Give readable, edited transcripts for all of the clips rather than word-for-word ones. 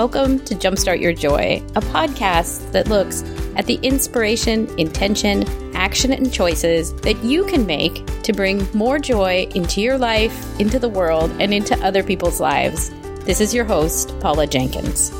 Welcome to Jumpstart Your Joy, a podcast that looks at the inspiration, intention, action, and choices that you can make to bring more joy into your life, into the world, and into other people's lives. This is your host, Paula Jenkins.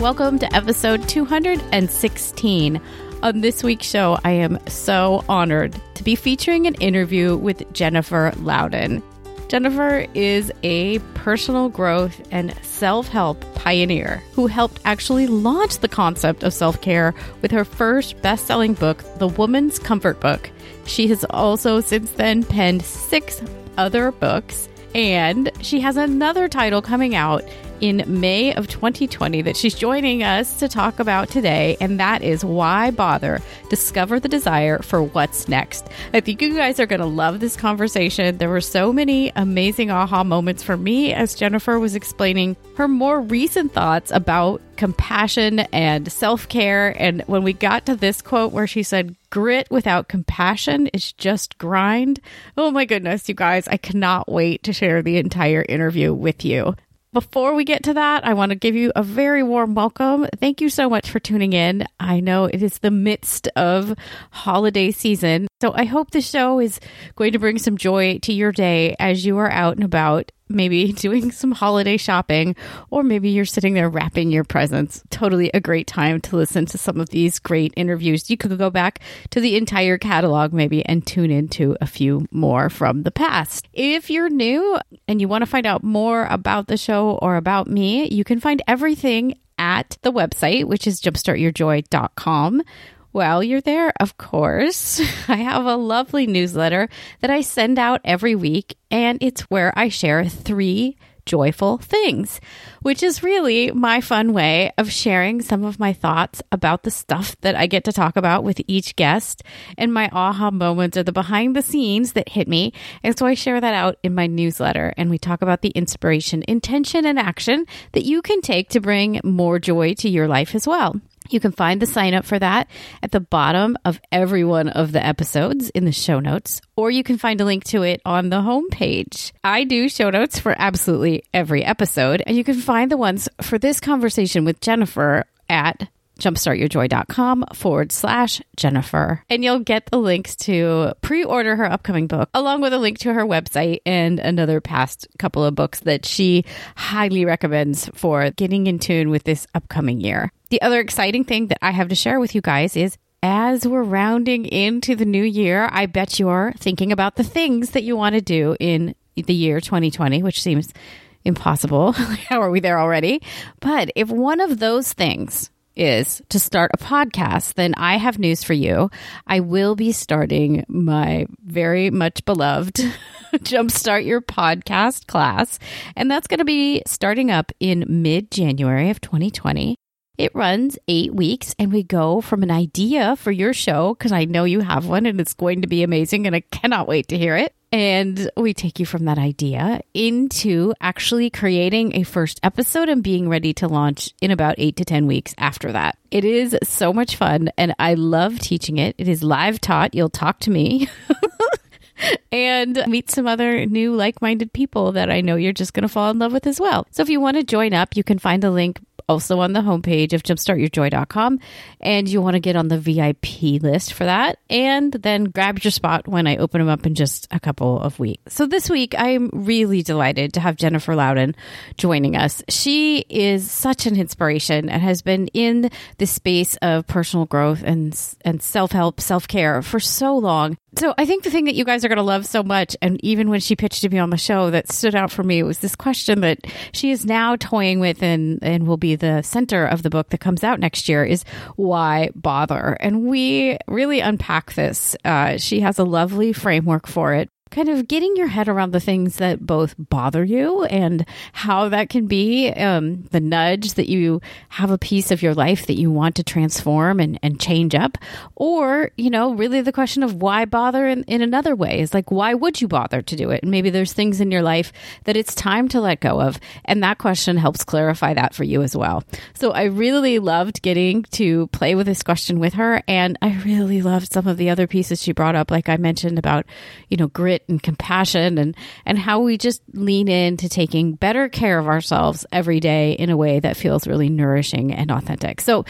Welcome to episode 216. On this week's show, I am so honored to be featuring an interview with Jennifer Louden. Jennifer is a personal growth and self-help pioneer who helped actually launch the concept of self-care with her first best-selling book, The Woman's Comfort Book. She has also since then penned 6 other books, and she has another title coming out in May of 2020 that she's joining us to talk about today, and that is Why Bother? Discover the Desire for What's Next. I think you guys are going to love this conversation. There were so many amazing aha moments for me as Jennifer was explaining her more recent thoughts about compassion and self-care. And when we got to this quote where she said, "Grit without compassion is just grind." Oh my goodness, you guys, I cannot wait to share the entire interview with you. Before we get to that, I want to give you a very warm welcome. Thank you so much for tuning in. I know it is the midst of holiday season, so I hope this show is going to bring some joy to your day as you are out and about, maybe doing some holiday shopping, or maybe you're sitting there wrapping your presents. Totally a great time to listen to some of these great interviews. You could go back to the entire catalog maybe and tune into a few more from the past. If you're new and you want to find out more about the show or about me, you can find everything at the website, which is JumpStartYourJoy.com. While you're there, of course, I have a lovely newsletter that I send out every week, and it's where I share 3 joyful things, which is really my fun way of sharing some of my thoughts about the stuff that I get to talk about with each guest, and my aha moments or the behind the scenes that hit me. And so I share that out in my newsletter, and we talk about the inspiration, intention, and action that you can take to bring more joy to your life as well. You can find the sign up for that at the bottom of every one of the episodes in the show notes, or you can find a link to it on the homepage. I do show notes for absolutely every episode, and you can find the ones for this conversation with Jennifer at jumpstartyourjoy.com/Jennifer. And you'll get the links to pre-order her upcoming book, along with a link to her website and another past couple of books that she highly recommends for getting in tune with this upcoming year. The other exciting thing that I have to share with you guys is, as we're rounding into the new year, I bet you're thinking about the things that you want to do in the year 2020, which seems impossible. How are we there already? But if one of those things is to start a podcast, then I have news for you. I will be starting my very much beloved Jumpstart Your Podcast class, and that's going to be starting up in mid-January of 2020. It runs 8 weeks, and we go from an idea for your show, because I know you have one and it's going to be amazing and I cannot wait to hear it. And we take you from that idea into actually creating a first episode and being ready to launch in about 8 to 10 weeks after that. It is so much fun, and I love teaching it. It is live taught. You'll talk to me and meet some other new like-minded people that I know you're just going to fall in love with as well. So if you want to join up, you can find a link also on the homepage of jumpstartyourjoy.com, and you want to get on the VIP list for that, and then grab your spot when I open them up in just a couple of weeks. So this week, I'm really delighted to have Jennifer Louden joining us. She is such an inspiration and has been in the space of personal growth and self-help, self-care for so long. So I think the thing that you guys are going to love so much, and even when she pitched to me on the show that stood out for me, was this question that she is now toying with and will be the center of the book that comes out next year, is why bother? And we really unpack this. She has a lovely framework for it, kind of getting your head around the things that both bother you and how that can be the nudge that you have a piece of your life that you want to transform and change up. Or, you know, really the question of why bother in another way is like, why would you bother to do it? And maybe there's things in your life that it's time to let go of. And that question helps clarify that for you as well. So I really loved getting to play with this question with her. And I really loved some of the other pieces she brought up, like I mentioned about, you know, grit and compassion and how we just lean into taking better care of ourselves every day in a way that feels really nourishing and authentic. So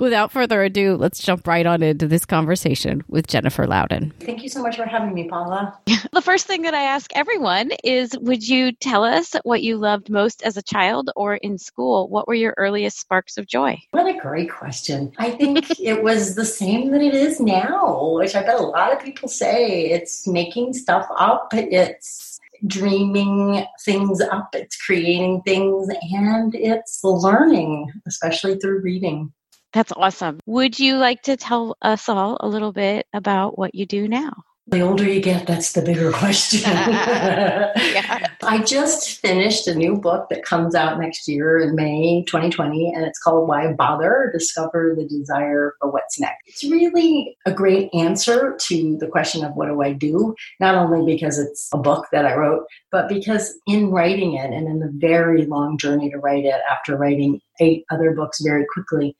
without further ado, let's jump right on into this conversation with Jennifer Louden. Thank you so much for having me, Paula. The first thing that I ask everyone is, would you tell us what you loved most as a child or in school? What were your earliest sparks of joy? What a great question. I think it was the same that it is now, which I bet a lot of people say. It's making stuff up. It's dreaming things up. It's creating things. And it's learning, especially through reading. That's awesome. Would you like to tell us all a little bit about what you do now? The older you get, that's the bigger question. Yeah. I just finished a new book that comes out next year in May 2020, and it's called Why Bother? Discover the Desire for What's Next. It's really a great answer to the question of what do I do, not only because it's a book that I wrote, but because in writing it and in the very long journey to write it after writing 8 other books very quickly,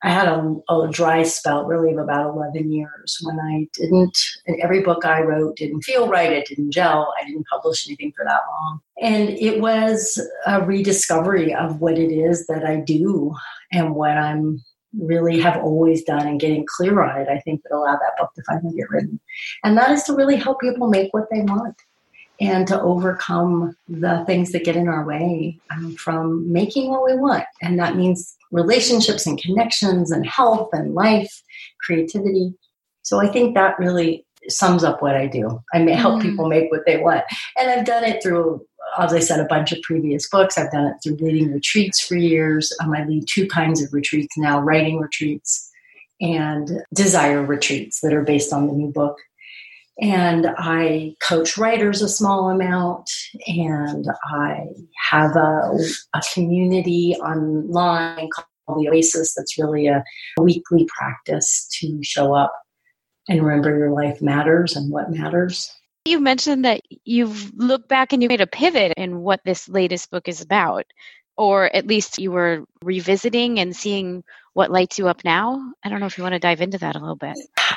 I had a dry spell really of about 11 years when every book I wrote didn't feel right. It didn't gel. I didn't publish anything for that long. And it was a rediscovery of what it is that I do and what I'm really have always done, and getting clear on it, I think, that allowed that book to finally get written. And that is to really help people make what they want and to overcome the things that get in our way from making what we want. And that means relationships and connections and health and life, creativity. So I think that really sums up what I do. I help people make what they want. And I've done it through, as I said, a bunch of previous books. I've done it through leading retreats for years. I lead 2 kinds of retreats now, writing retreats and desire retreats that are based on the new book. And I coach writers a small amount, and I have a community online called The Oasis that's really a weekly practice to show up and remember your life matters and what matters. You mentioned that you've looked back and you made a pivot in what this latest book is about, or at least you were revisiting and seeing what lights you up now. I don't know if you want to dive into that a little bit.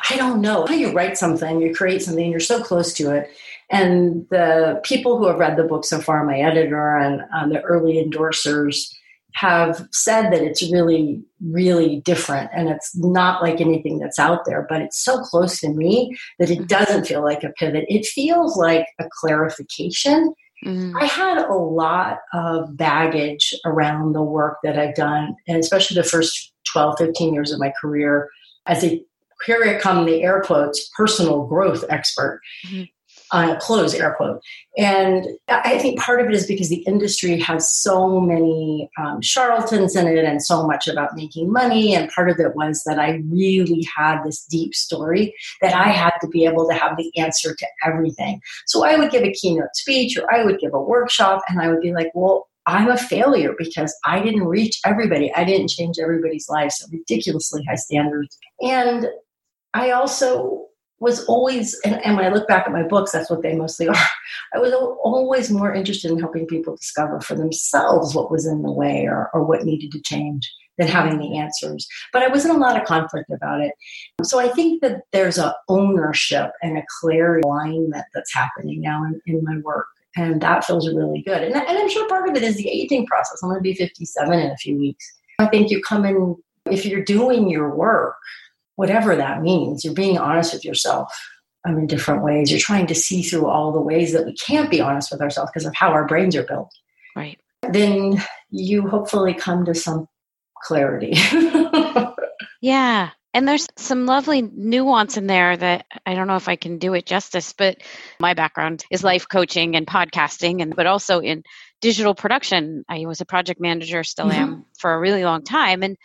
I don't know. How you write something, you create something, you're so close to it. And the people who have read the book so far, my editor and the early endorsers, have said that it's really, really different. And it's not like anything that's out there, but it's so close to me that it doesn't feel like a pivot. It feels like a clarification. Mm-hmm. I had a lot of baggage around the work that I've done, and especially the first 12, 15 years of my career as a, here I come, the air quotes, personal growth expert, close air quote. And I think part of it is because the industry has so many charlatans in it and so much about making money. And part of it was that I really had this deep story that I had to be able to have the answer to everything. So I would give a keynote speech or I would give a workshop and I would be like, well, I'm a failure because I didn't reach everybody. I didn't change everybody's lives. So ridiculously high standards. And I also was always, and when I look back at my books, that's what they mostly are. I was always more interested in helping people discover for themselves what was in the way or what needed to change than having the answers. But I was in a lot of conflict about it. So I think that there's an ownership and a clear alignment that's happening now in my work. And that feels really good. And I'm sure part of it is the aging process. I'm going to be 57 in a few weeks. I think you come in, if you're doing your work, whatever that means, you're being honest with yourself in different ways. You're trying to see through all the ways that we can't be honest with ourselves because of how our brains are built. Right. Then you hopefully come to some clarity. Yeah. And there's some lovely nuance in there that I don't know if I can do it justice, but my background is life coaching and podcasting, but also in digital production. I was a project manager, still am, for a really long time. And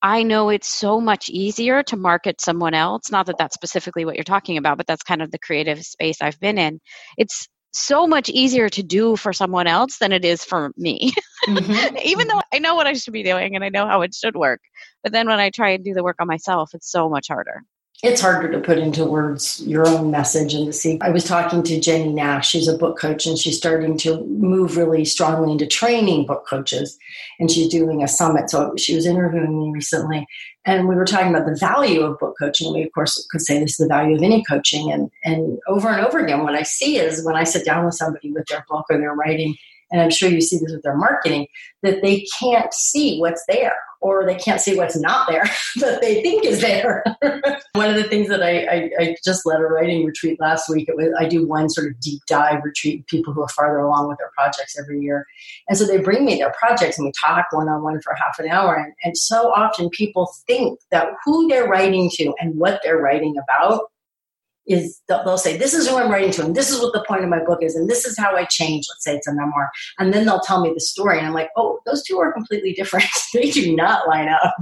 I know it's so much easier to market someone else. Not that that's specifically what you're talking about, but that's kind of the creative space I've been in. It's so much easier to do for someone else than it is for me. Even though I know what I should be doing and I know how it should work. But then when I try and do the work on myself, it's so much harder. It's harder to put into words your own message and to see. I was talking to Jenny Nash. She's a book coach, and she's starting to move really strongly into training book coaches. And she's doing a summit. So she was interviewing me recently, and we were talking about the value of book coaching. We, of course, could say this is the value of any coaching. And over again, what I see is when I sit down with somebody with their book or their writing, and I'm sure you see this with their marketing, that they can't see what's there. Or they can't see what's not there that they think is there. One of the things that I just led a writing retreat last week. I do one sort of deep dive retreat with people who are farther along with their projects every year. And so they bring me their projects and we talk one-on-one for half an hour. And so often people think that who they're writing to and what they're writing about is, they'll say, this is who I'm writing to, and this is what the point of my book is, and this is how I change. Let's say it's a memoir. And then they'll tell me the story. And I'm like, oh, those two are completely different. They do not line up.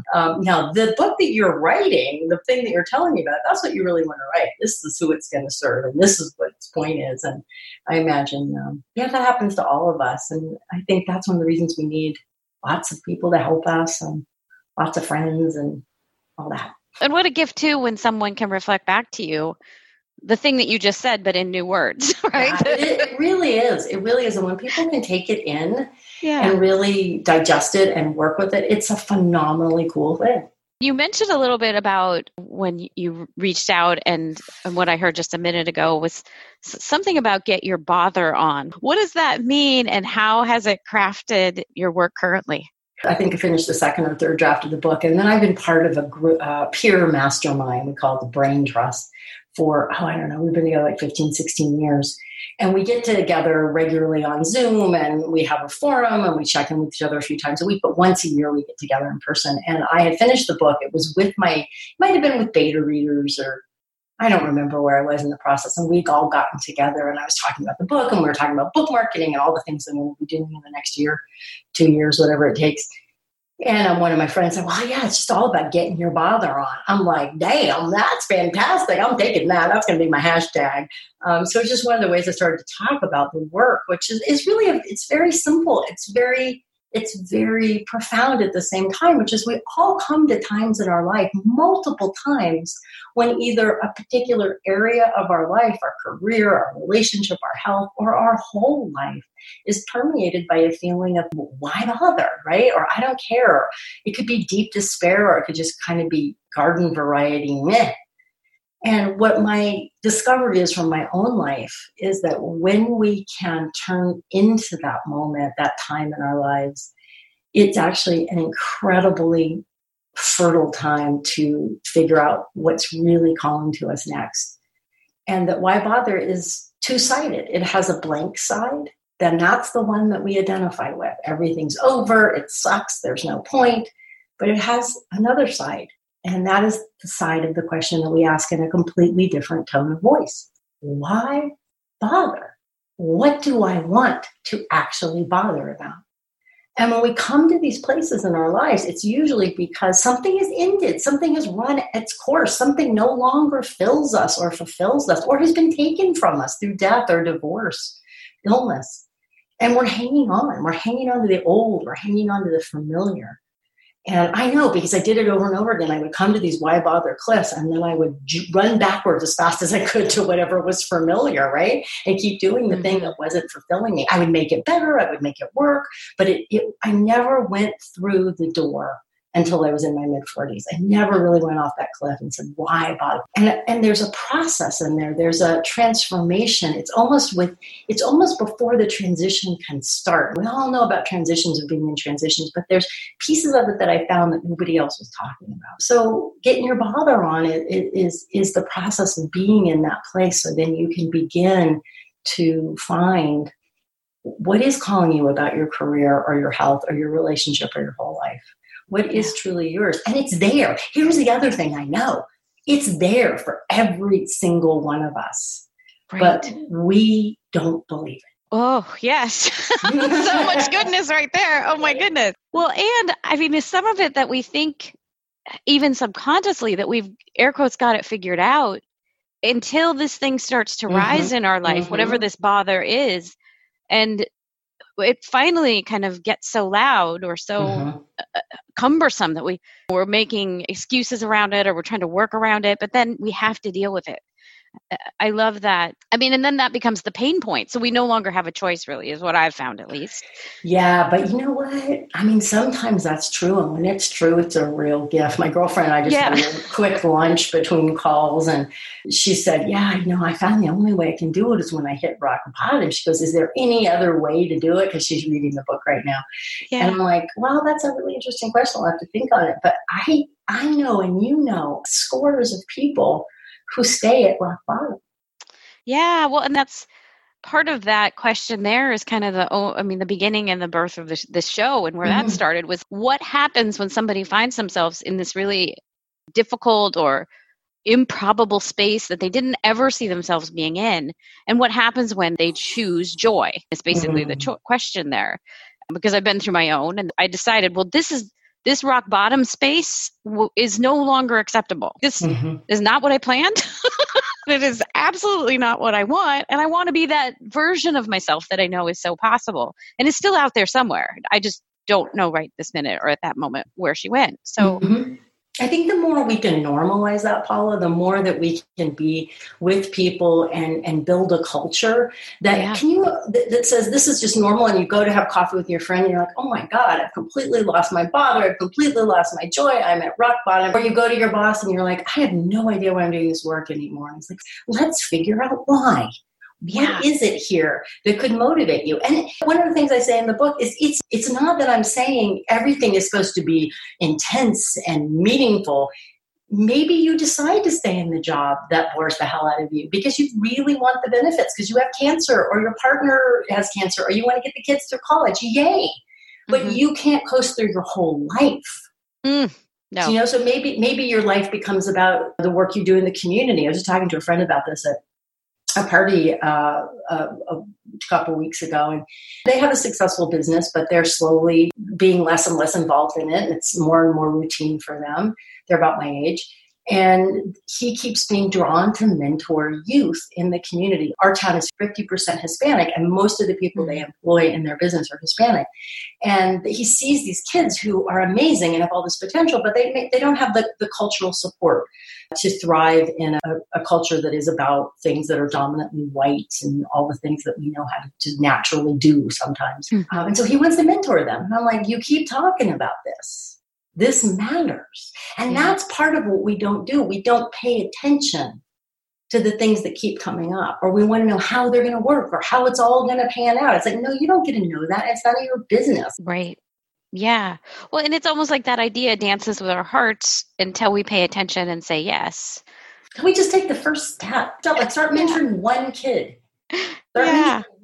Now, the book that you're writing, the thing that you're telling me about, that's what you really want to write. This is who it's going to serve, and this is what its point is. And I imagine, that happens to all of us. And I think that's one of the reasons we need lots of people to help us and lots of friends and all that. And what a gift, too, when someone can reflect back to you the thing that you just said, but in new words, right? Yeah, it really is. It really is. And when people can take it in and really digest it and work with it, it's a phenomenally cool thing. You mentioned a little bit about when you reached out, and what I heard just a minute ago was something about get your bother on. What does that mean, and how has it crafted your work currently? I think I finished the second or third draft of the book. And then I've been part of a group, peer mastermind we call it the Brain Trust for, we've been together like 15, 16 years. And we get together regularly on Zoom, and we have a forum, and we check in with each other a few times a week. But once a year, we get together in person. And I had finished the book. It was with it might have been with beta readers, or I don't remember where I was in the process. And we'd all gotten together, and I was talking about the book, and we were talking about book marketing and all the things that we're going to be doing in the next year, 2 years, whatever it takes. And one of my friends said, well, yeah, it's just all about getting your bother on. I'm like, damn, that's fantastic. I'm taking that. That's going to be my hashtag. So it's just one of the ways I started to talk about the work, which is really, it's very simple. It's very profound at the same time, which is we all come to times in our life, multiple times, when either a particular area of our life, our career, our relationship, our health, or our whole life is permeated by a feeling of why bother, right? Or I don't care. It could be deep despair, or it could just kind of be garden variety meh. And what my discovery is from my own life is that when we can turn into that moment, that time in our lives, it's actually an incredibly fertile time to figure out what's really calling to us next. And that why bother is two-sided. It has a blank side. Then that's the one that we identify with. Everything's over. It sucks. There's no point. But it has another side. And that is the side of the question that we ask in a completely different tone of voice. Why bother? What do I want to actually bother about? And when we come to these places in our lives, it's usually because something has ended, something has run its course, something no longer fills us or fulfills us, or has been taken from us through death or divorce, illness. And we're hanging on. We're hanging on to the old. We're hanging on to the familiar. And I know, because I did it over and over again. I would come to these why bother cliffs, and then I would run backwards as fast as I could to whatever was familiar, right? And keep doing the thing that wasn't fulfilling me. I would make it better. I would make it work. But I never went through the door until I was in my mid-40s. I never really went off that cliff and said, why bother? And there's a process in there. There's a transformation. It's almost before the transition can start. We all know about transitions of being in transitions, but there's pieces of it that I found that nobody else was talking about. So getting your bother on is the process of being in that place, so then you can begin to find what is calling you about your career or your health or your relationship or your whole life. What is truly yours? And it's there. Here's the other thing I know. It's there for every single one of us. Right. But we don't believe it. Oh, yes. So much goodness right there. Oh, my goodness. Well, and I mean, there's some of it that we think, even subconsciously, that we've, air quotes, got it figured out until this thing starts to rise in our life, whatever this bother is. And it finally kind of gets so loud or so cumbersome that we're making excuses around it, or we're trying to work around it, but then we have to deal with it. I love that. I mean, and then that becomes the pain point. So we no longer have a choice, really, is what I've found, at least. Yeah, but you know what? I mean, sometimes that's true. And when it's true, it's a real gift. My girlfriend and I just had a quick lunch between calls, and she said, I found the only way I can do it is when I hit rock bottom. She goes, is there any other way to do it? Because she's reading the book right now. Yeah. And I'm like, well, that's a really interesting question. I'll have to think on it. But I know, and you know, scores of people who stay at rock bottom. Yeah, well, and that's part of that question there is kind of the beginning and the birth of the show, and where that started was what happens when somebody finds themselves in this really difficult or improbable space that they didn't ever see themselves being in, and what happens when they choose joy. It's basically the question there, because I've been through my own, and I decided, well, this rock bottom space is no longer acceptable. This is not what I planned. It is absolutely not what I want. And I want to be that version of myself that I know is so possible. And it's still out there somewhere. I just don't know right this minute or at that moment where she went. So I think the more we can normalize that, Paula, the more that we can be with people and build a culture that that says this is just normal. And you go to have coffee with your friend and you're like, oh my God, I've completely lost my bother. I've completely lost my joy. I'm at rock bottom. Or you go to your boss and you're like, I have no idea why I'm doing this work anymore. And it's like, let's figure out why. What is it here that could motivate you? And one of the things I say in the book is it's not that I'm saying everything is supposed to be intense and meaningful. Maybe you decide to stay in the job that bores the hell out of you because you really want the benefits, because you have cancer or your partner has cancer or you want to get the kids through college. Yay. But you can't coast through your whole life. No. You know, so maybe your life becomes about the work you do in the community. I was just talking to a friend about this at a party a couple weeks ago, and they have a successful business, but they're slowly being less and less involved in it. And it's more and more routine for them. They're about my age. And he keeps being drawn to mentor youth in the community. Our town is 50% Hispanic, and most of the people they employ in their business are Hispanic. And he sees these kids who are amazing and have all this potential, but they don't have the cultural support to thrive in a culture that is about things that are dominantly white and all the things that we know how to naturally do sometimes. And so he wants to mentor them. And I'm like, you keep talking about this. This matters. And that's part of what we don't do. We don't pay attention to the things that keep coming up, or we want to know how they're going to work or how it's all going to pan out. It's like, no, you don't get to know that. It's none of your business. Right. Yeah. Well, and it's almost like that idea dances with our hearts until we pay attention and say yes. Can we just take the first step? Like start mentoring one kid.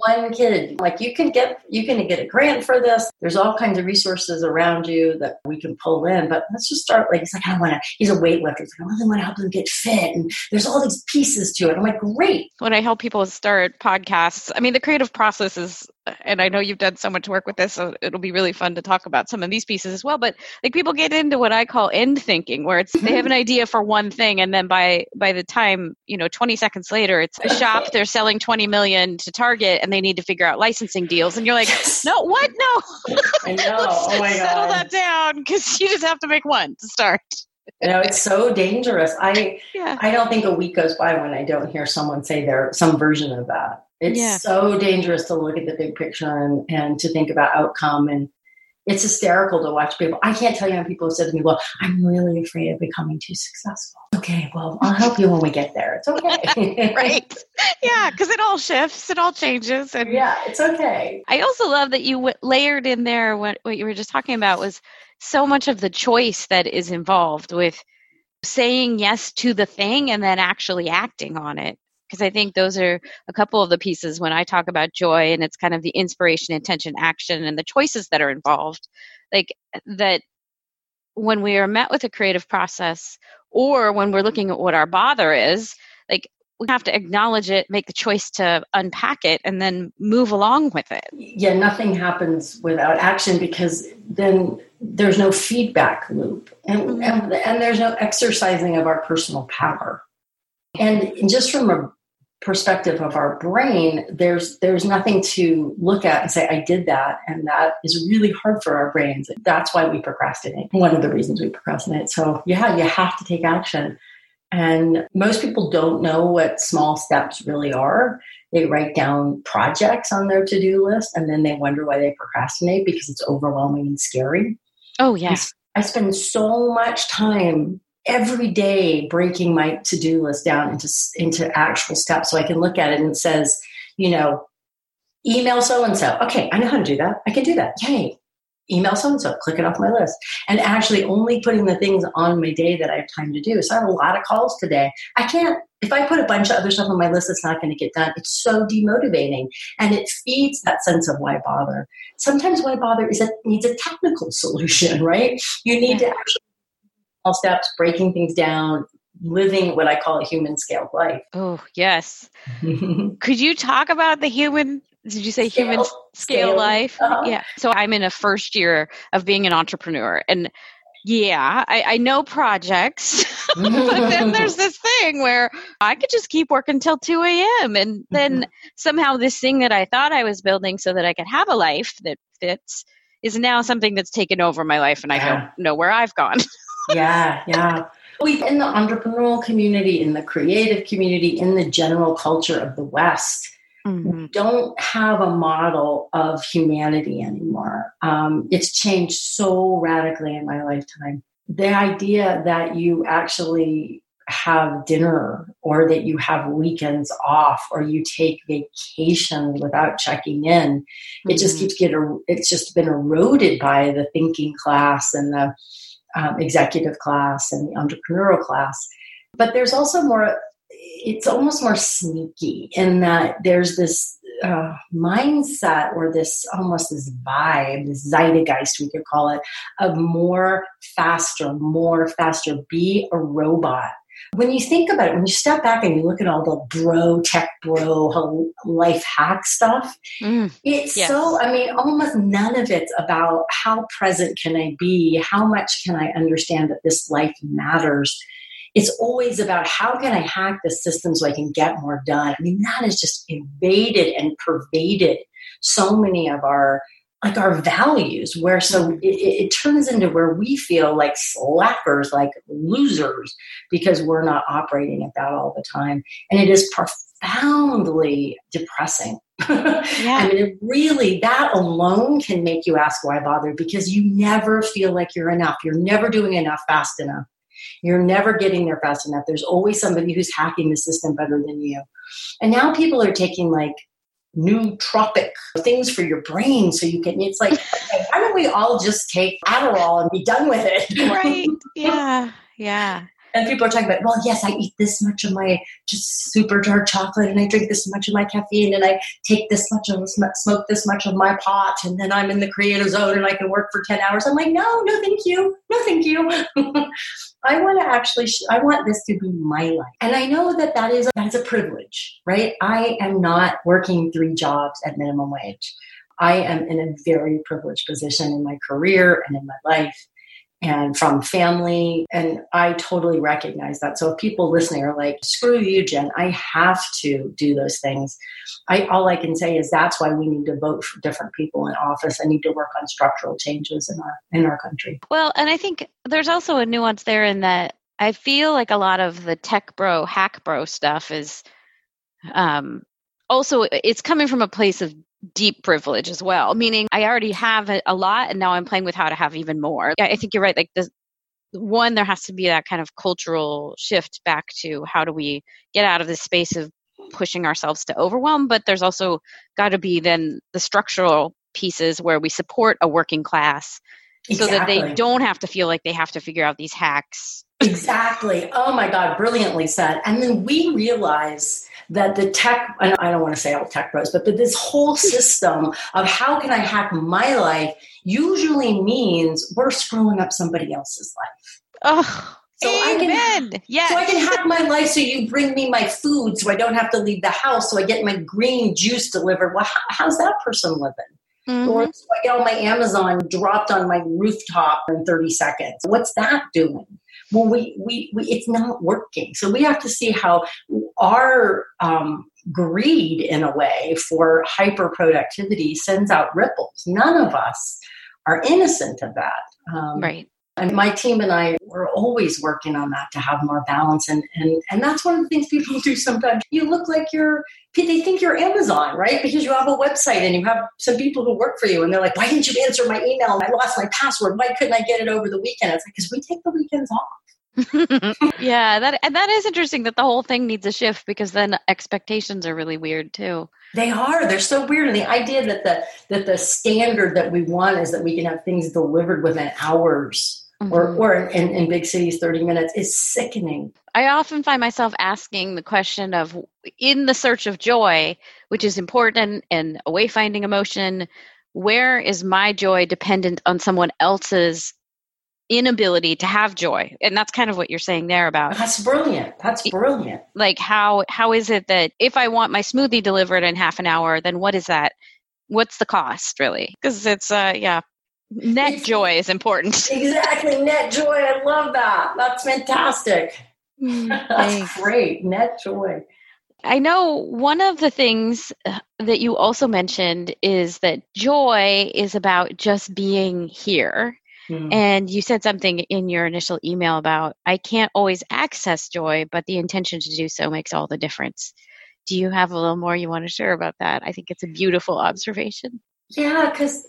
One kid, like you can get a grant for this. There's all kinds of resources around you that we can pull in, but let's just start. Like, it's like, he's a weightlifter. It's like, I really want to help him get fit. And there's all these pieces to it. I'm like, great. When I help people start podcasts, I mean, the creative process is, and I know you've done so much work with this, so it'll be really fun to talk about some of these pieces as well. But like, people get into what I call end thinking, where it's, they have an idea for one thing. And then by the time, 20 seconds later, it's a shop, they're selling 20 million to Target, and they need to figure out licensing deals. And you're like, no, what? No. I know. Oh my God. Settle that down, because you just have to make one to start. It's so dangerous. I don't think a week goes by when I don't hear someone say some version of that. It's so dangerous to look at the big picture and to think about outcome. And it's hysterical to watch people. I can't tell you how people have said to me, well, I'm really afraid of becoming too successful. Okay, well, I'll help you when we get there. It's okay. Right. Yeah, because it all shifts. It all changes. And yeah, it's okay. I also love that you layered in there what you were just talking about was so much of the choice that is involved with saying yes to the thing and then actually acting on it. Because I think those are a couple of the pieces when I talk about joy, and it's kind of the inspiration, intention, action, and the choices that are involved. Like that when we are met with a creative process or when we're looking at what our bother is, like we have to acknowledge it, make the choice to unpack it, and then move along with it. Yeah, nothing happens without action, because then there's no feedback loop and there's no exercising of our personal power. And just from a perspective of our brain, there's nothing to look at and say, I did that. And that is really hard for our brains. That's why we procrastinate. One of the reasons we procrastinate. So yeah, you have to take action. And most people don't know what small steps really are. They write down projects on their to-do list, and then they wonder why they procrastinate because it's overwhelming and scary. Oh, yes. I spend so much time every day breaking my to-do list down into actual steps so I can look at it, and it says, you know, email so-and-so. Okay, I know how to do that. I can do that. Yay. Email so-and-so, click it off my list. And actually only putting the things on my day that I have time to do. So I have a lot of calls today. I can't, if I put a bunch of other stuff on my list, it's not going to get done. It's so demotivating. And it feeds that sense of why bother. Sometimes why bother needs a technical solution, right? You need to actually all steps, breaking things down, living what I call a human scaled life. Oh, yes. Could you talk about the human? Did you say human scale life? Uh-huh. Yeah. So I'm in a first year of being an entrepreneur, and yeah, I know projects, but then there's this thing where I could just keep working till 2 a.m. And then somehow this thing that I thought I was building so that I could have a life that fits is now something that's taken over my life, and I don't know where I've gone. Yeah. We've in the entrepreneurial community, in the creative community, in the general culture of the West, we don't have a model of humanity anymore. It's changed so radically in my lifetime. The idea that you actually have dinner, or that you have weekends off, or you take vacation without checking in, it just keeps it's just been eroded by the thinking class and the executive class and the entrepreneurial class. But there's also more. It's almost more sneaky in that there's this mindset, or this vibe, this zeitgeist, we could call it, of more, faster, be a robot. When you think about it, when you step back and you look at all the tech bro, life hack stuff, almost none of it's about how present can I be? How much can I understand that this life matters? It's always about how can I hack the system so I can get more done. I mean, that has just invaded and pervaded so many of our values, where so it turns into where we feel like slackers, like losers, because we're not operating at that all the time. And it is profoundly depressing. Yeah. I mean, it really, that alone can make you ask why bother, because you never feel like you're enough. You're never doing enough fast enough. You're never getting there fast enough. There's always somebody who's hacking the system better than you. And now people are taking like nootropic things for your brain so you can, it's like, okay, why don't we all just take Adderall and be done with it? Right. Yeah. Yeah. And people are talking about, well, yes, I eat this much of my just super dark chocolate, and I drink this much of my caffeine, and I take this much of smoke this much of my pot, and then I'm in the creative zone and I can work for 10 hours. I'm like, no, thank you. I want this to be my life. And I know that that is a privilege, right? I am not working 3 jobs at minimum wage. I am in a very privileged position in my career and in my life, and from family. And I totally recognize that. So if people listening are like, screw you, Jen, I have to do those things, all I can say is that's why we need to vote for different people in office and need to work on structural changes in our country. Well, and I think there's also a nuance there in that I feel like a lot of the tech bro, hack bro stuff is also, it's coming from a place of deep privilege as well, meaning I already have a lot, and now I'm playing with how to have even more. I think you're right. Like there has to be that kind of cultural shift back to how do we get out of this space of pushing ourselves to overwhelm, but there's also got to be then the structural pieces where we support a working class so that they don't have to feel like they have to figure out these hacks. Exactly. Oh my God, brilliantly said. And then we realize that the tech, and I don't want to say all tech bros, but this whole system of how can I hack my life usually means we're screwing up somebody else's life. Oh, so amen. So I can hack my life so you bring me my food so I don't have to leave the house, so I get my green juice delivered. Well, how's that person living? Mm-hmm. Or so I get all my Amazon dropped on my rooftop in 30 seconds. What's that doing? Well, it's not working. So we have to see how our greed in a way for hyperproductivity sends out ripples. None of us are innocent of that. Right. And my team and I were always working on that to have more balance. And that's one of the things people do sometimes. You look like they think you're Amazon, right? Because you have a website and you have some people who work for you. And they're like, why didn't you answer my email? I lost my password. Why couldn't I get it over the weekend? It's like, because we take the weekends off. Yeah, that is interesting that the whole thing needs a shift, because then expectations are really weird too. They are. They're so weird. And the idea that the standard that we want is that we can have things delivered within hours. Mm-hmm. Or in big cities, 30 minutes is sickening. I often find myself asking the question of, in the search of joy, which is important and a wayfinding emotion, where is my joy dependent on someone else's inability to have joy? And that's kind of what you're saying there about. That's brilliant. Like how is it that if I want my smoothie delivered in half an hour, then what is that? What's the cost really? Because it's, net joy is important. Exactly. Net joy. I love that. That's fantastic. That's great. Net joy. I know one of the things that you also mentioned is that joy is about just being here. Mm. And you said something in your initial email about, I can't always access joy, but the intention to do so makes all the difference. Do you have a little more you want to share about that? I think it's a beautiful observation. Yeah, because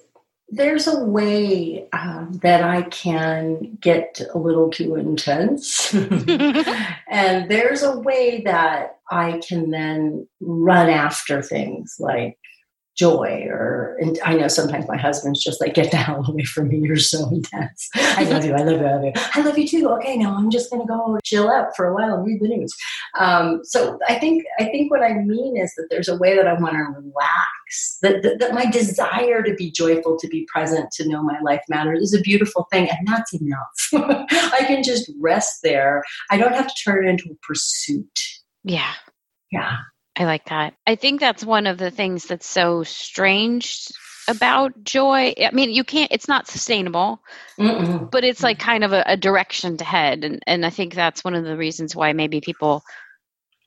there's a way that I can get a little too intense. And there's a way that I can then run after things like joy, and I know sometimes my husband's just like, get the hell away from me. You're so intense. I love you. I love you. I love you. I love you too. Okay. Now I'm just going to go chill out for a while and read the news. So I think what I mean is that there's a way that I want to relax, that my desire to be joyful, to be present, to know my life matters is a beautiful thing. And that's enough. I can just rest there. I don't have to turn it into a pursuit. Yeah. Yeah. I like that. I think that's one of the things that's so strange about joy. I mean, it's not sustainable, Mm-mm. but it's like kind of a direction to head. And I think that's one of the reasons why maybe people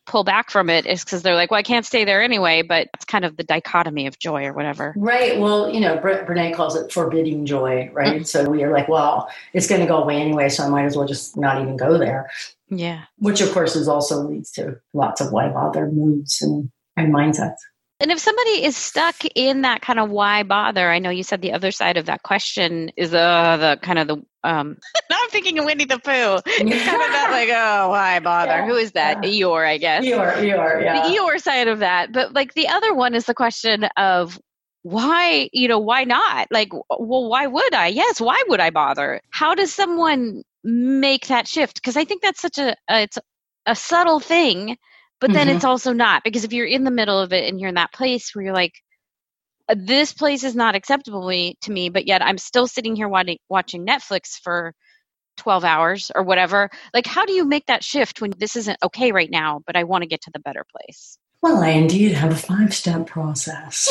pull back from it, is because they're like, well, I can't stay there anyway, but it's kind of the dichotomy of joy or whatever. Right. Well, Brene calls it forbidding joy, right? Mm-hmm. So we are like, well, it's going to go away anyway, so I might as well just not even go there. Yeah. Which of course is also leads to lots of why bother moods and mindsets. And if somebody is stuck in that kind of why bother, I know you said the other side of that question is the now I'm thinking of Winnie the Pooh. It's kind of that like, oh, why bother? Yeah. Who is that? Yeah. Eeyore, I guess. Eeyore, yeah. The Eeyore side of that. But like the other one is the question of why, why not? Like, well, why would I? Yes, why would I bother? How does someone make that shift? Because I think that's such a subtle thing, but then mm-hmm. it's also not, because if you're in the middle of it and you're in that place where you're like, this place is not acceptable to me, but yet I'm still sitting here watching Netflix for 12 hours or whatever. Like, how do you make that shift when this isn't okay right now, but I want to get to the better place? Well, I indeed have a 5-step process.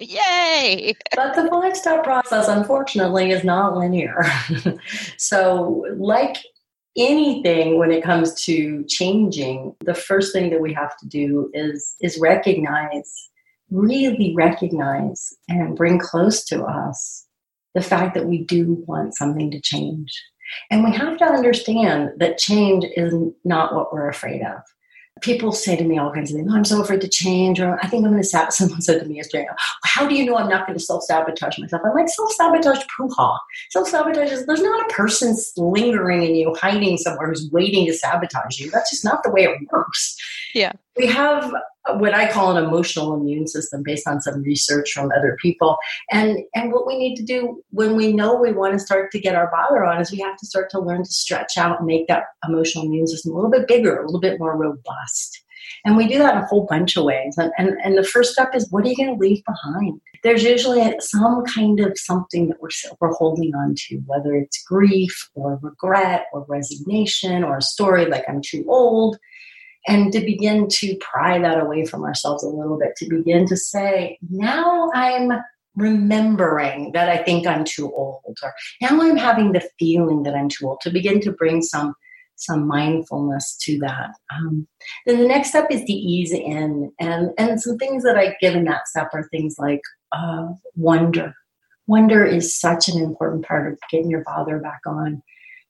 Yay! But the 5-step process, unfortunately, is not linear. So like anything, when it comes to changing, the first thing that we have to do is recognize and bring close to us the fact that we do want something to change. And we have to understand that change is not what we're afraid of. People say to me all kinds of things. Oh, I'm so afraid to change, or I think I'm going to sabotage. Someone said to me yesterday, how do you know I'm not going to self-sabotage myself? I'm like, self-sabotage poo-ha. Self-sabotage is, there's not a person lingering in you, hiding somewhere, who's waiting to sabotage you. That's just not the way it works. Yeah. We have what I call an emotional immune system based on some research from other people. And what we need to do when we know we want to start to get our bother on is we have to start to learn to stretch out and make that emotional immune system a little bit bigger, a little bit more robust. And we do that in a whole bunch of ways. And the first step is, what are you going to leave behind? There's usually some kind of something that we're holding on to, whether it's grief or regret or resignation or a story like I'm too old. And to begin to pry that away from ourselves a little bit, to begin to say, now I'm remembering that I think I'm too old, or now I'm having the feeling that I'm too old, to begin to bring some some mindfulness to that. Then the next step is to ease in. And some things that I give in that step are things like wonder. Wonder is such an important part of getting your bother back on,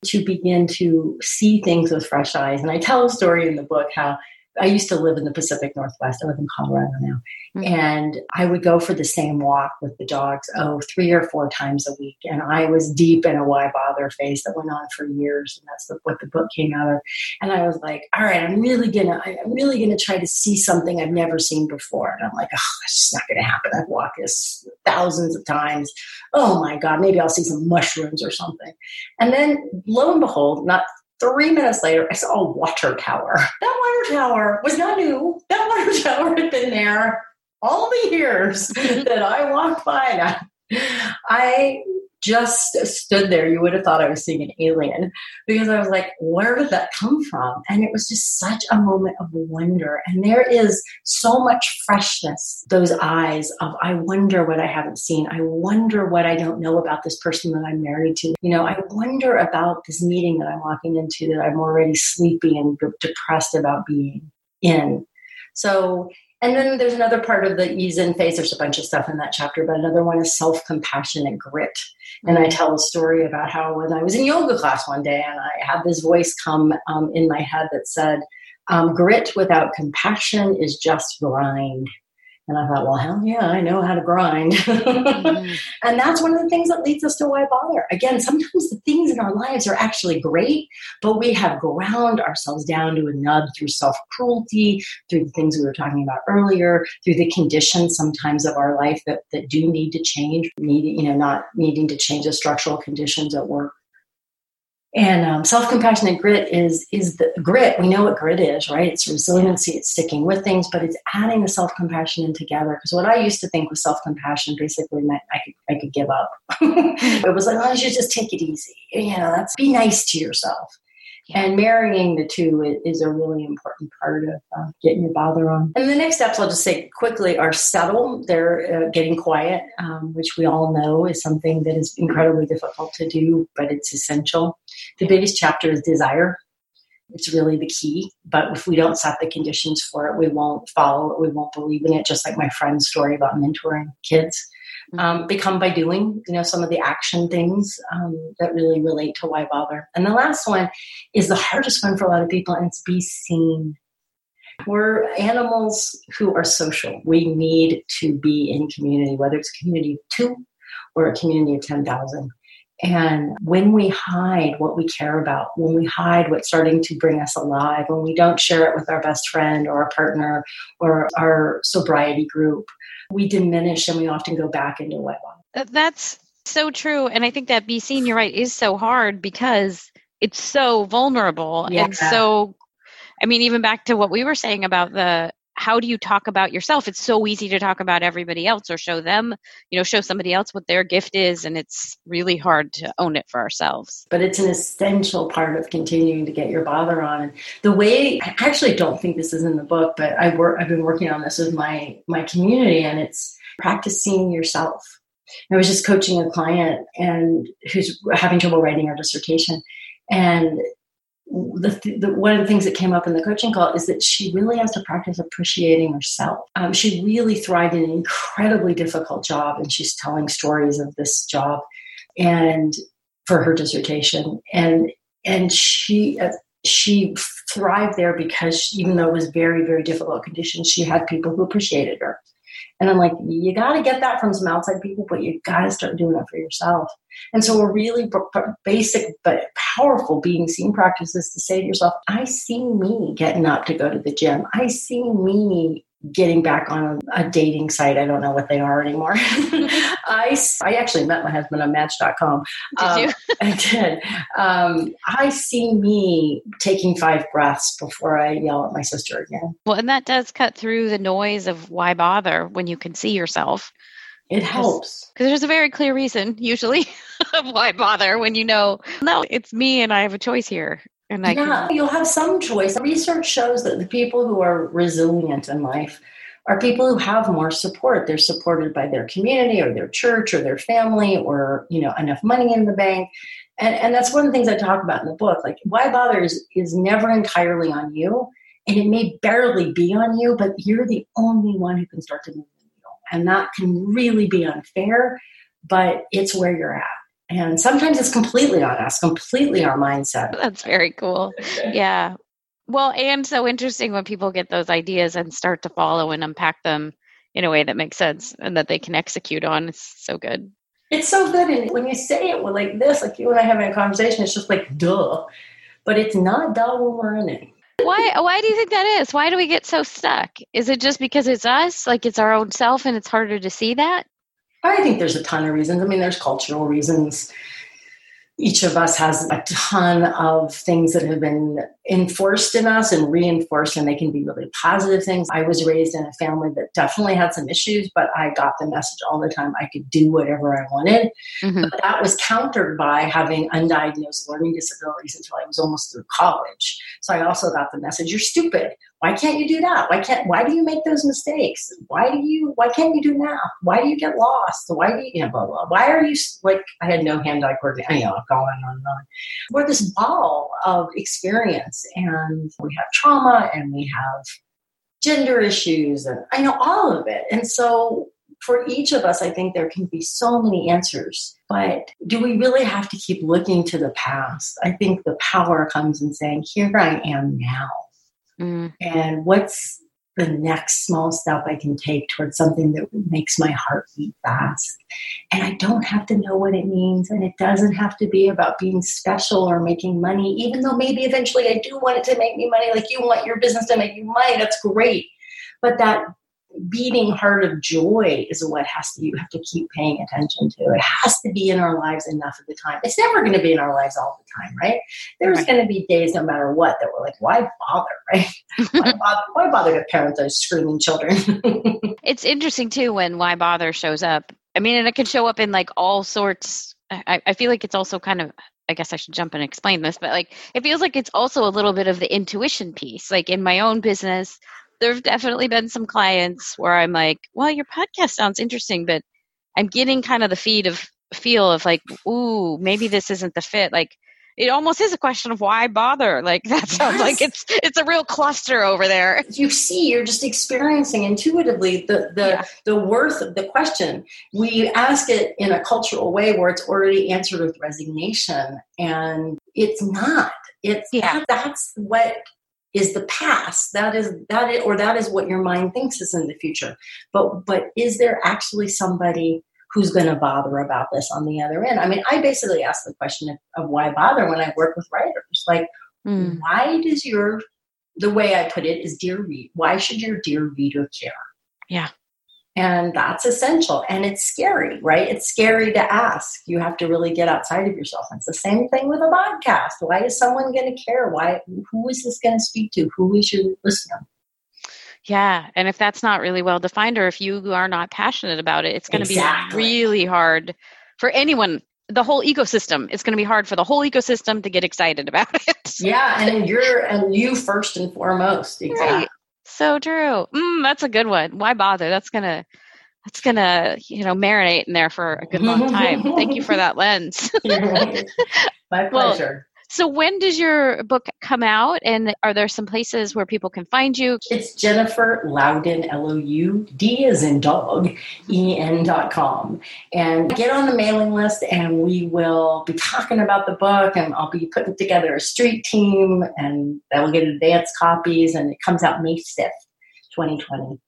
to begin to see things with fresh eyes. And I tell a story in the book how I used to live in the Pacific Northwest. I live in Colorado now. Mm-hmm. And I would go for the same walk with the dogs, 3 or 4 times a week. And I was deep in a why bother phase that went on for years. And that's what the book came out of. And I was like, all right, I'm really going to try to see something I've never seen before. And I'm like, oh, it's just not going to happen. I've walked this thousands of times. Oh my God, maybe I'll see some mushrooms or something. And then lo and behold, not 3 minutes later, I saw a water tower. That water tower was not new. That water tower had been there all the years that I walked by that. I just stood there. You would have thought I was seeing an alien, because I was like, where did that come from? And it was just such a moment of wonder. And there is so much freshness, those eyes of, I wonder what I haven't seen. I wonder what I don't know about this person that I'm married to. You know, I wonder about this meeting that I'm walking into that I'm already sleepy and depressed about being in. So, and then there's another part of the ease in phase. There's a bunch of stuff in that chapter, but another one is self-compassionate grit. And I tell a story about how when I was in yoga class one day and I had this voice come in my head that said, grit without compassion is just grind. And I thought, well, hell yeah, I know how to grind. Mm-hmm. And that's one of the things that leads us to why bother. Again, sometimes the things in our lives are actually great, but we have ground ourselves down to a nub through self-cruelty, through the things we were talking about earlier, through the conditions sometimes of our life that do need to change, not needing to change the structural conditions at work. And self-compassionate grit is the grit. We know what grit is, right? It's resiliency, it's sticking with things, but it's adding the self-compassion in together. Because what I used to think was self-compassion basically meant I could give up. It was like, oh, you should just take it easy. You know, that's be nice to yourself. Yeah. And marrying the two is a really important part of getting your bother on. And the next steps, I'll just say quickly, are settle. They're getting quiet, which we all know is something that is incredibly difficult to do, but it's essential. The biggest chapter is desire. It's really the key. But if we don't set the conditions for it, we won't follow it. We won't believe in it. Just like my friend's story about mentoring kids. Become by doing, some of the action things that really relate to why bother. And the last one is the hardest one for a lot of people, and it's be seen. We're animals who are social. We need to be in community, whether it's a community of 2 or a community of 10,000. And when we hide what we care about, when we hide what's starting to bring us alive, when we don't share it with our best friend or our partner or our sobriety group, we diminish and we often go back into why bother. That's so true. And I think that be seen, you're right, is so hard because it's so vulnerable. Yeah. And so, I mean, even back to what we were saying about how do you talk about yourself? It's so easy to talk about everybody else or show them, show somebody else what their gift is. And it's really hard to own it for ourselves. But it's an essential part of continuing to get your bother on. And the way, I actually don't think this is in the book, but I've been working on this with my community, and it's practicing yourself. And I was just coaching a client and who's having trouble writing her dissertation. And one of the things that came up in the coaching call is that she really has to practice appreciating herself. She really thrived in an incredibly difficult job, and she's telling stories of this job and for her dissertation. And she thrived there because even though it was very, very difficult conditions, she had people who appreciated her. And I'm like, you got to get that from some outside people, but you got to start doing it for yourself. And so a really basic but powerful being seen practice is to say to yourself, I see me getting up to go to the gym. I see me getting back on a dating site. I don't know what they are anymore. I actually met my husband on Match.com. Did you? I did. I see me taking 5 breaths before I yell at my sister again. Well, and that does cut through the noise of why bother when you can see yourself. It helps. Because there's a very clear reason, usually, of why bother when you know, no, it's me and I have a choice here. And you'll have some choice. Research shows that the people who are resilient in life are people who have more support. They're supported by their community or their church or their family or, enough money in the bank. And that's one of the things I talk about in the book. Like, why bother is never entirely on you, and it may barely be on you, but you're the only one who can start to move the needle. And that can really be unfair, but it's where you're at. And sometimes it's completely on us, completely our mindset. That's very cool. Yeah. Well, and so interesting when people get those ideas and start to follow and unpack them in a way that makes sense and that they can execute on. It's so good. It's so good. And when you say it like this, like you and I having a conversation, it's just like, duh. But it's not duh when we're in it. Why do you think that is? Why do we get so stuck? Is it just because it's us, like it's our own self and it's harder to see that? I think there's a ton of reasons. I mean, there's cultural reasons. Each of us has a ton of things that have been enforced in us and reinforced, and they can be really positive things. I was raised in a family that definitely had some issues, but I got the message all the time I could do whatever I wanted. Mm-hmm. But that was countered by having undiagnosed learning disabilities until I was almost through college. So I also got the message, you're stupid. Why can't you do that? Why do you make those mistakes? Why can't you do math? Why do you get lost? Why do you, blah, blah. Why are you, like, I had no hand-eye coordination, going on and on. We're this ball of experience, and we have trauma and we have gender issues and all of it. And so for each of us, I think there can be so many answers, but do we really have to keep looking to the past? I think the power comes in saying, here I am now. And what's the next small step I can take towards something that makes my heart beat fast? And I don't have to know what it means. And it doesn't have to be about being special or making money, even though maybe eventually I do want it to make me money. Like you want your business to make you money. That's great. But that beating heart of joy is what you have to keep paying attention to. It has to be in our lives enough of the time. It's never going to be in our lives all the time, right? There's going to be days, no matter what, that we're like, why bother, right? Why bother to parent those screaming children? It's interesting too when why bother shows up. I mean, and it can show up in like all sorts. I feel like it's also kind of, I guess I should jump and explain this, but like, it feels like it's also a little bit of the intuition piece. Like in my own business, there've definitely been some clients where I'm like, well, your podcast sounds interesting, but I'm getting kind of the feel of like, ooh, maybe this isn't the fit. Like it almost is a question of why bother? Like that sounds like it's a real cluster over there. You see, you're just experiencing intuitively the worth of the question. We ask it in a cultural way where it's already answered with resignation, and it's not. That's what is the past. That is what your mind thinks is in the future. But is there actually somebody who's going to bother about this on the other end? I mean, I basically ask the question of why bother when I work with writers. Like, why does the way I put it is dear read. Why should your dear reader care? Yeah. And that's essential. And it's scary, right? It's scary to ask. You have to really get outside of yourself. And it's the same thing with a podcast. Why is someone going to care? Who is this going to speak to? Who is your listener? Yeah. And if that's not really well defined, or if you are not passionate about it, it's going to be really hard for anyone. The whole ecosystem. It's going to be hard for the whole ecosystem to get excited about it. Yeah. And you first and foremost. Exactly. Right. So true. That's a good one. Why bother? That's gonna marinate in there for a good long time. Thank you for that lens. My pleasure. Well, so when does your book come out, and are there some places where people can find you? It's Jennifer Louden, L-O-U-D as in dog, en.com. And get on the mailing list, and we will be talking about the book, and I'll be putting together a street team, and that will get advanced copies, and it comes out May 5th, 2020.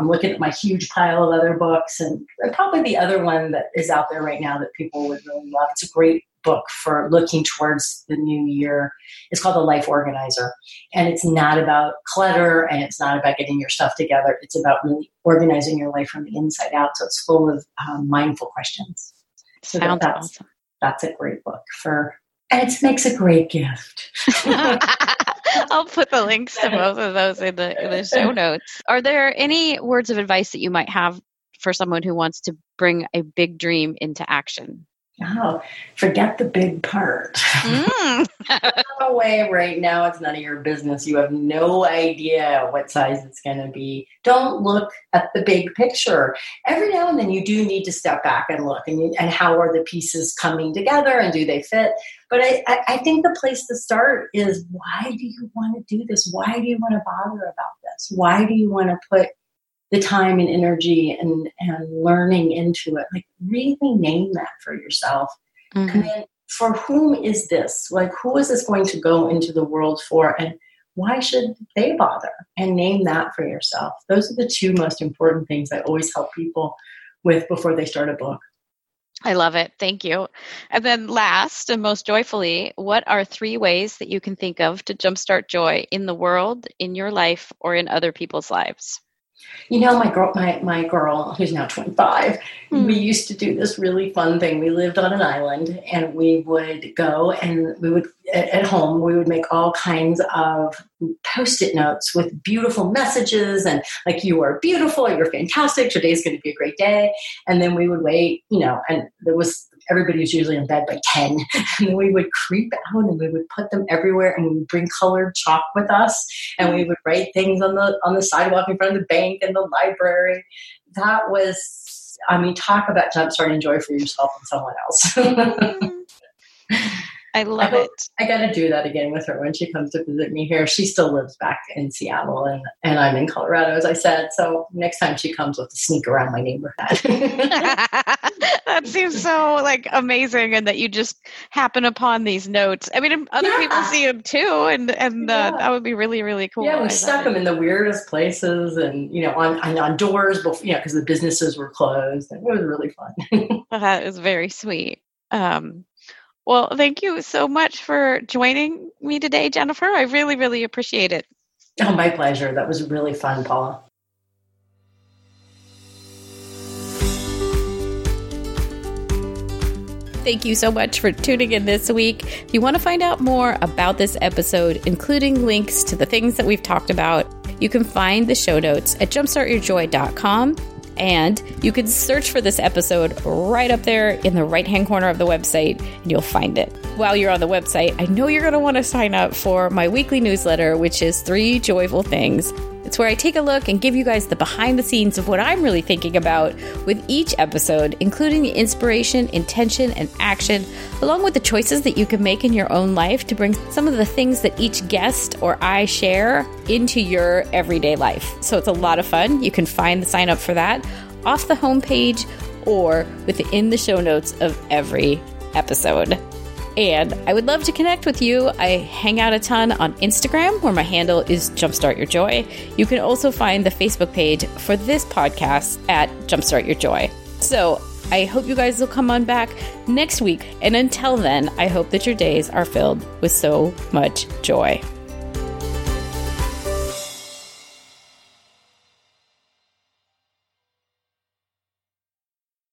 I'm looking at my huge pile of other books, and probably the other one that is out there right now that people would really love. It's a great book for looking towards the new year. It's called The Life Organizer. And it's not about clutter, and it's not about getting your stuff together. It's about really organizing your life from the inside out. So it's full of mindful questions. So that's awesome. That's a great book and it makes a great gift. I'll put the links to both of those in the show notes. Are there any words of advice that you might have for someone who wants to bring a big dream into action? Oh, forget the big part. Go away right now. It's none of your business. You have no idea what size it's going to be. Don't look at the big picture. Every now and then you do need to step back and look and how are the pieces coming together and do they fit? But I think the place to start is, why do you want to do this? Why do you want to bother about this? Why do you want to put the time and energy and learning into it? Like, really name that for yourself. Mm-hmm. And for whom is this? Like, who is this going to go into the world for? And why should they bother? And name that for yourself. Those are the two most important things I always help people with before they start a book. I love it. Thank you. And then last and most joyfully, what are three ways that you can think of to jumpstart joy in the world, in your life, or in other people's lives? You know, my girl, who's now 25, we used to do this really fun thing. We lived on an island, and we would go and we would, at home, we would make all kinds of Post-it notes with beautiful messages and like, you are beautiful, you're fantastic, today's going to be a great day. And then we would wait, you know, and there was, everybody was usually in bed by 10. And we would creep out and we would put them everywhere, and we would bring colored chalk with us, and we would write things on the sidewalk in front of the bank and the library. That was, I mean, talk about jumpstarting joy for yourself and someone else. I love it. I got to do that again with her when she comes to visit me here. She still lives back in Seattle, and I'm in Colorado, as I said. So next time she comes, we'll have to sneak around my neighborhood. That seems so like amazing, and that you just happen upon these notes. I mean, other people see them too, and that would be really, really cool. Yeah, we stuck them in the weirdest places, and you know, on doors, before, you know, because the businesses were closed. And it was really fun. That is very sweet. Well, thank you so much for joining me today, Jennifer. I really, really appreciate it. Oh, my pleasure. That was really fun, Paula. Thank you so much for tuning in this week. If you want to find out more about this episode, including links to the things that we've talked about, you can find the show notes at JumpStartYourJoy.com. And you can search for this episode right up there in the right-hand corner of the website, and you'll find it. While you're on the website, I know you're going to want to sign up for my weekly newsletter, which is 3 Joyful Things. It's where I take a look and give you guys the behind the scenes of what I'm really thinking about with each episode, including the inspiration, intention, and action, along with the choices that you can make in your own life to bring some of the things that each guest or I share into your everyday life. So it's a lot of fun. You can find the sign up for that off the homepage or within the show notes of every episode. And I would love to connect with you. I hang out a ton on Instagram, where my handle is Jumpstart Your Joy. You can also find the Facebook page for this podcast at Jumpstart Your Joy. So I hope you guys will come on back next week. And until then, I hope that your days are filled with so much joy.